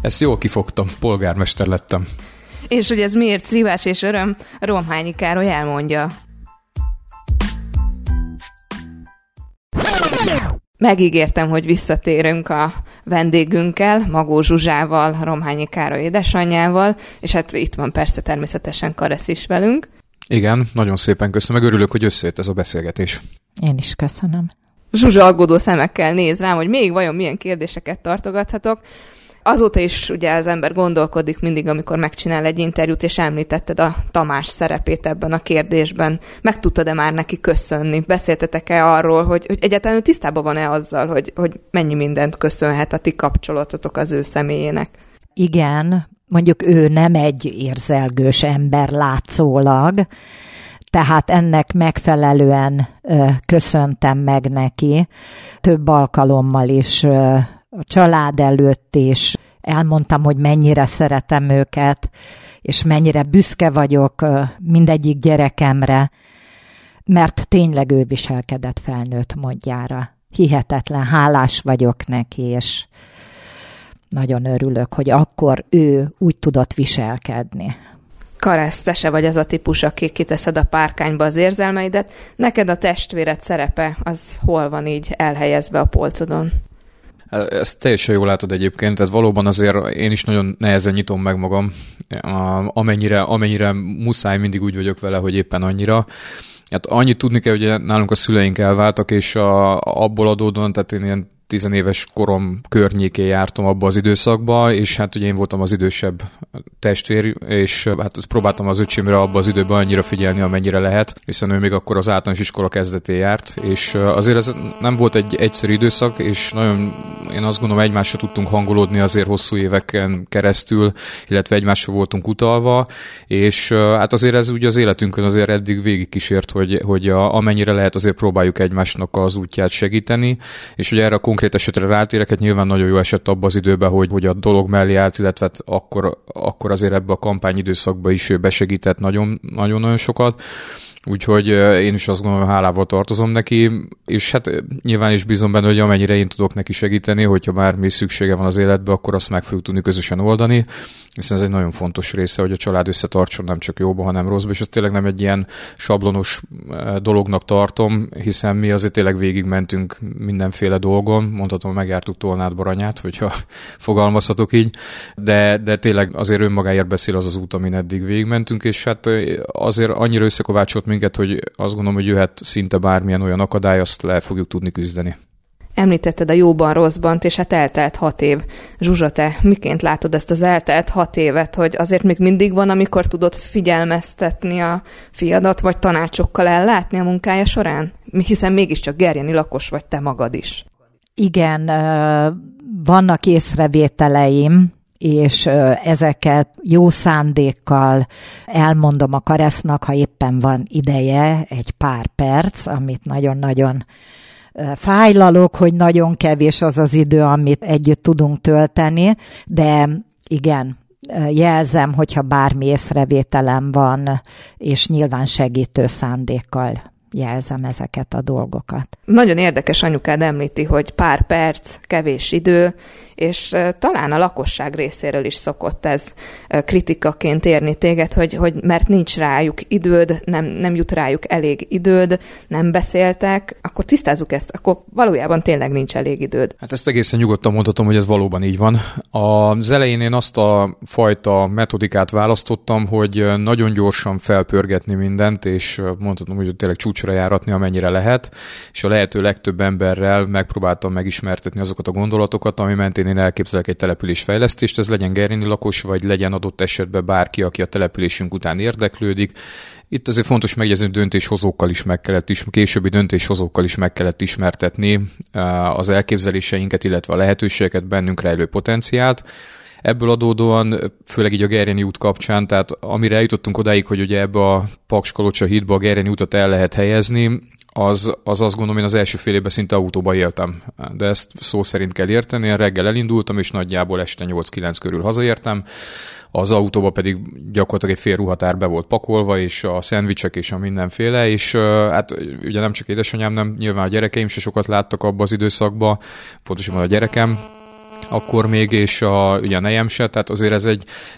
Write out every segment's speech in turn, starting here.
Ezt jól kifogtam, polgármester lettem. És hogy ez miért szívás és öröm, Romhányi Károly elmondja. Megígértem, hogy visszatérünk a vendégünkkel, Magó Zsuzsával, Romhányi Károly édesanyjával, és hát itt van persze természetesen Karesz is velünk. Igen, nagyon szépen köszönöm, meg örülök, hogy összejött ez a beszélgetés. Én is köszönöm. Zsuzsa aggódó szemekkel néz rám, hogy még vajon milyen kérdéseket tartogathatok. Azóta is ugye az ember gondolkodik mindig, amikor megcsinál egy interjút, és említetted a Tamás szerepét ebben a kérdésben. Meg tudtad-e már neki köszönni? Beszéltetek-e arról, hogy egyáltalán tisztában van-e azzal, hogy mennyi mindent köszönhet a ti kapcsolatotok az ő személyének? Igen, mondjuk ő nem egy érzelgős ember látszólag, tehát ennek megfelelően köszöntem meg neki több alkalommal is, a család előtt is elmondtam, hogy mennyire szeretem őket, és mennyire büszke vagyok mindegyik gyerekemre, mert tényleg ő viselkedett felnőtt módjára. Hihetetlen, hálás vagyok neki, és nagyon örülök, hogy akkor ő úgy tudott viselkedni. Karesz, te se vagy az a típus, aki kiteszed a párkányba az érzelmeidet. Neked a testvéred szerepe, az hol van így elhelyezve a polcodon? Ezt teljesen jól látod egyébként, tehát valóban azért én is nagyon nehezen nyitom meg magam, amennyire muszáj, mindig úgy vagyok vele, hogy éppen annyira. Hát annyit tudni kell, hogy nálunk a szüleink elváltak, és abból adódóan, tehát én ilyen 10 éves korom környékén jártam abba az időszakba, és hát ugye én voltam az idősebb testvér, és hát próbáltam az öcsémre abba az időben annyira figyelni, amennyire lehet, hiszen ő még akkor az általános iskola kezdetén járt, és azért ez nem volt egy egyszerű időszak, és nagyon, én azt gondolom, egymásra tudtunk hangolódni azért hosszú éveken keresztül, illetve egymásra voltunk utalva, és hát azért ez ugye az életünkön azért eddig végigkísért, hogy amennyire lehet azért próbáljuk egymásnak az útját segíteni, és ugye erre a konkrét esetre rátérek, hát nyilván nagyon jó esett abban az időben, hogy a dolog mellé állt, illetve hát akkor azért ebbe a kampányidőszakba is ő besegített nagyon-nagyon sokat. Úgyhogy én is azt gondolom, hálával tartozom neki, és hát nyilván is bízom benne, hogy amennyire én tudok neki segíteni, hogyha bármi szüksége van az életbe, akkor azt meg fogjuk tudni közösen oldani, hiszen ez egy nagyon fontos része, hogy a család összetartson nem csak jóba, hanem rosszba, és ez tényleg nem egy ilyen sablonos dolognak tartom, hiszen mi azért tényleg végigmentünk mindenféle dolgon, mondhatom, megjártuk Tolnád Baranyát, hogyha fogalmazhatok így, de tényleg azért önmagáért beszél az út, amin eddig végigmentünk, és hát azért annyira összekovácsolt minket, hogy azt gondolom, hogy jöhet szinte bármilyen olyan akadály, azt le fogjuk tudni küzdeni. Említetted a jóban, rosszban, és hát eltelt 6 év. Zsuzsa, te miként látod ezt az eltelt 6 évet, hogy azért még mindig van, amikor tudod figyelmeztetni a fiadat, vagy tanácsokkal ellátni a munkája során? Hiszen mégiscsak gerjeni lakos vagy te magad is. Igen, vannak észrevételeim, és ezeket jó szándékkal elmondom a Karesznak, ha éppen van ideje, egy pár perc, amit nagyon-nagyon fájlalok, hogy nagyon kevés az az idő, amit együtt tudunk tölteni, de igen, jelzem, hogyha bármi észrevételem van, és nyilván segítő szándékkal jelzem ezeket a dolgokat. Nagyon érdekes, anyukád említi, hogy pár perc, kevés idő, és talán a lakosság részéről is szokott ez kritikaként érni téged, hogy mert nincs rájuk időd, nem jut rájuk elég időd, nem beszéltek, akkor tisztázzuk ezt, akkor valójában tényleg nincs elég időd. Hát ezt egészen nyugodtan mondhatom, hogy ez valóban így van. Az elején én azt a fajta metodikát választottam, hogy nagyon gyorsan felpörgetni mindent, és mondhatom, hogy tényleg csúcsra járatni, amennyire lehet, és a lehető legtöbb emberrel megpróbáltam megismertetni azokat a gondolatokat, ami mentén én elképzelek egy településfejlesztést, ez legyen gerjeni lakos, vagy legyen adott esetben bárki, aki a településünk után érdeklődik. Itt azért fontos megjegyezni, hogy későbbi döntéshozókkal is meg kellett ismertetni az elképzeléseinket, illetve a lehetőségeket, bennünk rejlő potenciált. Ebből adódóan, főleg így a Gerjeni út kapcsán, tehát amire eljutottunk odáig, hogy ugye ebbe a Paks-Kalocsa hídba a Gerjeni útat el lehet helyezni, az azt gondolom, én az első fél évben szinte autóba éltem. De ezt szó szerint kell érteni, én reggel elindultam, és nagyjából este 8-9 körül hazaértem, az autóba pedig gyakorlatilag egy fél ruhatár be volt pakolva, és a szendvicsek és a mindenféle, és hát ugye nem csak édesanyám, nem nyilván a gyerekeim se sokat láttak abba az időszakba, pontosan a gyerekem, akkor még, és ugye a nejem se, tehát azért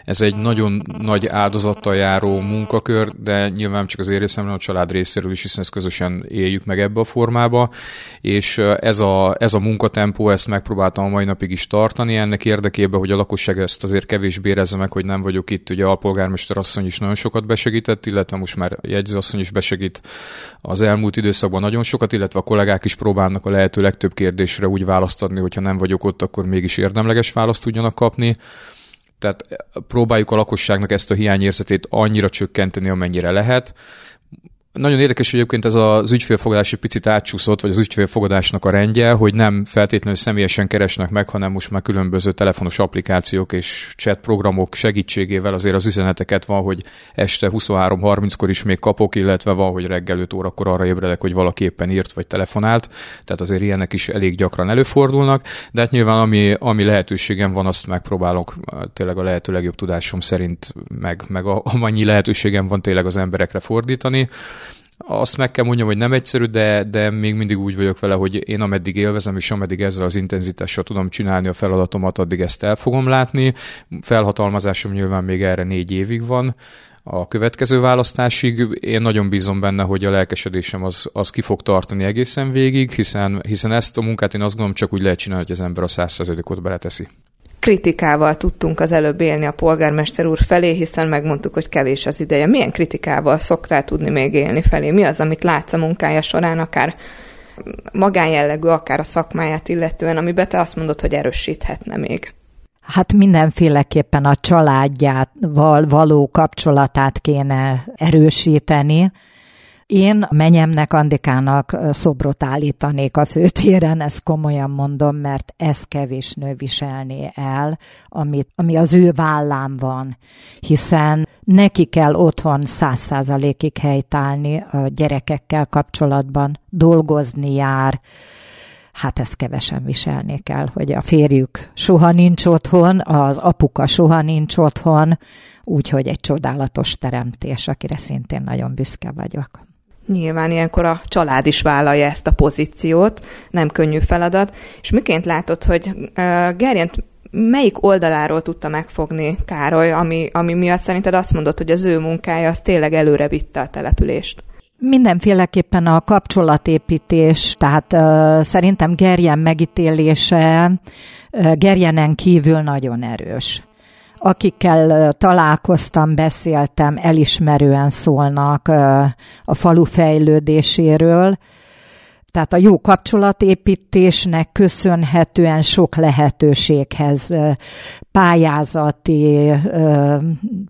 ez egy nagyon nagy áldozattal járó munkakör, de nyilván csak az én részemről, a család részéről is, hiszen ezt közösen éljük meg ebbe a formába, és ez a munkatempó, ezt megpróbáltam a mai napig is tartani, ennek érdekében, hogy a lakosság ezt azért kevésbé érezze meg, hogy nem vagyok itt, ugye a polgármester asszony is nagyon sokat besegített, illetve most már jegyzőasszony is besegít az elmúlt időszakban nagyon sokat, illetve a kollégák is próbálnak a lehető legtöbb kérdésre úgy választ adni, hogyha nem vagyok ott, akkor mégis érdemleges választ tudjanak kapni. Tehát próbáljuk a lakosságnak ezt a hiányérzetét annyira csökkenteni, amennyire lehet. Nagyon érdekes, hogy egyébként ez az ügyfélfogadás egy picit átsúszott, vagy az ügyfélfogadásnak a rendje, hogy nem feltétlenül személyesen keresnek meg, hanem most már különböző telefonos applikációk és chat programok segítségével azért az üzeneteket van, hogy este 23:30-kor is még kapok, illetve van, hogy reggel 5 órakor arra ébredek, hogy valaki éppen írt vagy telefonált, tehát azért ilyenek is elég gyakran előfordulnak, de hát nyilván ami lehetőségem van, azt megpróbálok tényleg a lehető legjobb tudásom szerint, meg amennyi lehetőségem van tényleg az emberekre fordítani. Azt meg kell mondjam, hogy nem egyszerű, de még mindig úgy vagyok vele, hogy én ameddig élvezem, és ameddig ezzel az intenzitással tudom csinálni a feladatomat, addig ezt el fogom látni. Felhatalmazásom nyilván még erre 4 évig van. A következő választásig én nagyon bízom benne, hogy a lelkesedésem az ki fog tartani egészen végig, hiszen ezt a munkát én azt gondolom csak úgy lehet csinálni, hogy az ember a 100%-ot beleteszi. Kritikával tudtunk az előbb élni a polgármester úr felé, hiszen megmondtuk, hogy kevés az ideje. Milyen kritikával szoktál tudni még élni felé? Mi az, amit látsz a munkája során, akár magánjellegű, akár a szakmáját illetően, amiben te azt mondod, hogy erősíthetne még? Hát mindenféleképpen a családjával való kapcsolatát kéne erősíteni. Én menyemnek, Andikának szobrot állítanék a főtéren, ezt komolyan mondom, mert ez kevés nő viselné el, ami az ő vállán van, hiszen neki kell otthon 100%-ig helytállni, a gyerekekkel kapcsolatban dolgozni jár. Hát ezt kevesen viselnék el, hogy a férjük soha nincs otthon, az apuka soha nincs otthon, úgyhogy egy csodálatos teremtés, akire szintén nagyon büszke vagyok. Nyilván ilyenkor a család is vállalja ezt a pozíciót, nem könnyű feladat. És miként látod, hogy Gerjent melyik oldaláról tudta megfogni Károly, ami miatt szerinted azt mondod, hogy az ő munkája az tényleg előre vitte a települést? Mindenféleképpen a kapcsolatépítés, tehát szerintem Gerjen megítélése Gerjenen kívül nagyon erős. Akikkel találkoztam, beszéltem, elismerően szólnak a falu fejlődéséről. Tehát a jó kapcsolatépítésnek köszönhetően sok lehetőséghez,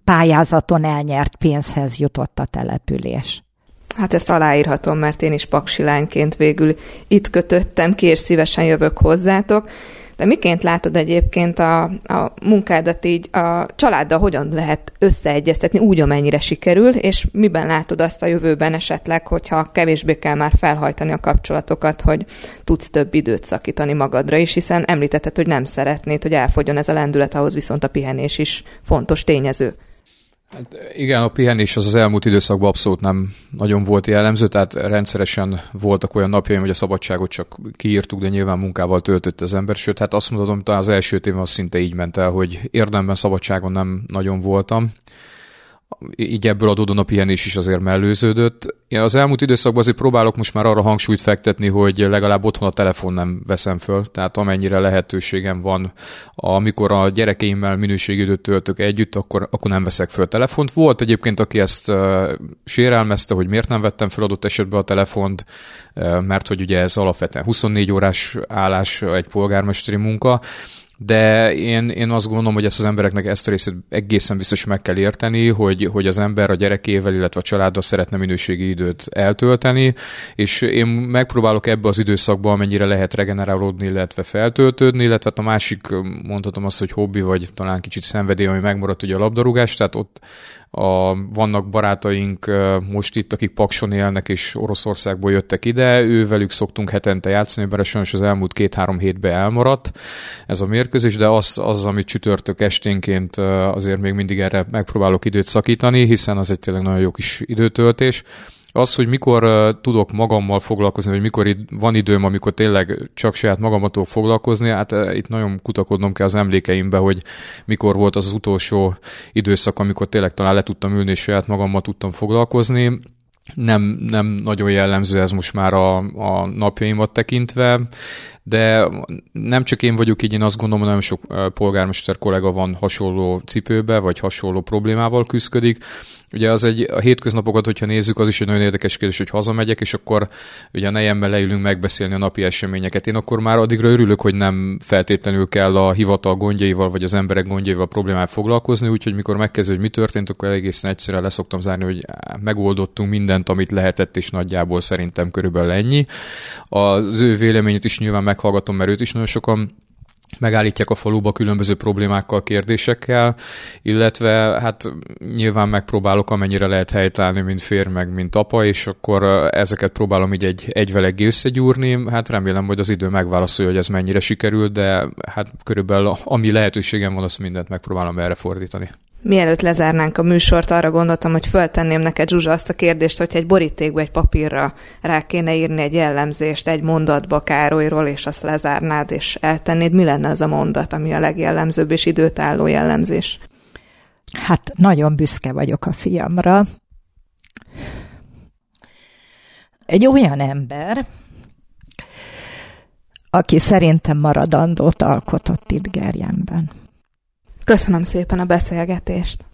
pályázaton elnyert pénzhez jutott a település. Hát ezt aláírhatom, mert én is paksi lányként végül itt kötöttem ki, és szívesen jövök hozzátok. De miként látod egyébként a munkádat így a családdal hogyan lehet összeegyeztetni úgy, amennyire sikerül, és miben látod azt a jövőben esetleg, hogyha kevésbé kell már felhajtani a kapcsolatokat, hogy tudsz több időt szakítani magadra is, hiszen említetted, hogy nem szeretnéd, hogy elfogyjon ez a lendület, ahhoz viszont a pihenés is fontos tényező. Hát igen, a pihenés az elmúlt időszakban abszolút nem nagyon volt jellemző, tehát rendszeresen voltak olyan napjaim, hogy a szabadságot csak kiírtuk, de nyilván munkával töltött az ember, sőt, hát azt mondhatom, talán az első évben az szinte így ment el, hogy érdemben szabadságon nem nagyon voltam. Így ebből adódóan a pihenés is azért mellőződött. Én az elmúlt időszakban azért próbálok most már arra hangsúlyt fektetni, hogy legalább otthon a telefon nem veszem föl, tehát amennyire lehetőségem van, amikor a gyerekeimmel minőségi időt töltök együtt, akkor nem veszek föl telefont. Volt egyébként, aki ezt sérelmezte, hogy miért nem vettem föl adott esetben a telefont, mert hogy ugye ez alapvetően 24 órás állás, egy polgármesteri munka, de én azt gondolom, hogy ezt az embereknek ezt a részét egészen biztos meg kell érteni, hogy az ember a gyerekével, illetve a családdal szeretne minőségi időt eltölteni, és én megpróbálok ebbe az időszakban, amennyire lehet regenerálódni, illetve feltöltődni, illetve a másik, mondhatom azt, hogy hobbi, vagy talán kicsit szenvedély, ami megmaradt ugye a labdarúgás, tehát ott vannak barátaink most itt, akik Pakson élnek, és Oroszországból jöttek ide, velük szoktunk hetente játszani, bár sajnos az elmúlt 2-3 hétben elmaradt ez a mérkőzés, de az, amit csütörtök esténként azért még mindig erre megpróbálok időt szakítani, hiszen az egy tényleg nagyon jó kis időtöltés. az, hogy mikor tudok magammal foglalkozni, vagy mikor itt van időm, amikor tényleg csak saját magammal tudok foglalkozni, hát itt nagyon kutakodnom kell az emlékeimbe, hogy mikor volt az utolsó időszak, amikor tényleg talán le tudtam ülni, és saját magammal tudtam foglalkozni. Nem nagyon jellemző ez most már a napjaimat tekintve, de nem csak én vagyok így, én azt gondolom, hogy nagyon sok polgármester kollega van hasonló cipőbe, vagy hasonló problémával küzdködik. Ugye az a hétköznapokat, hogyha nézzük, az is egy nagyon érdekes kérdés, hogy hazamegyek, és akkor ugye a nejemmel leülünk megbeszélni a napi eseményeket. Én akkor már addigra örülök, hogy nem feltétlenül kell a hivatal gondjaival, vagy az emberek gondjaival problémával foglalkozni, úgyhogy mikor megkezdő, hogy mi történt, akkor egészen egyszerűen leszoktam zárni, hogy megoldottunk mindent, amit lehetett, és nagyjából szerintem körülbelül ennyi. Az ő véleményét is nyilván meghallgatom, mert őt is nagyon sokan megállítják a faluba különböző problémákkal, kérdésekkel, illetve hát nyilván megpróbálok amennyire lehet helytállni, mint férj, meg mint apa, és akkor ezeket próbálom így egyveleggé összegyúrni. Hát remélem, hogy az idő megválaszolja, hogy ez mennyire sikerült, de hát körülbelül ami lehetőségem van, azt mindent megpróbálom erre fordítani. Mielőtt lezárnánk a műsort, arra gondoltam, hogy föltenném neked, Zsuzsa, azt a kérdést, hogy egy borítékba, egy papírra rá kéne írni egy jellemzést egy mondatba Károlyról, és azt lezárnád és eltennéd. Mi lenne az a mondat, ami a legjellemzőbb és időtálló jellemzés? Hát nagyon büszke vagyok a fiamra. Egy olyan ember, aki szerintem maradandót alkotott itt Gerjenben. Köszönöm szépen a beszélgetést!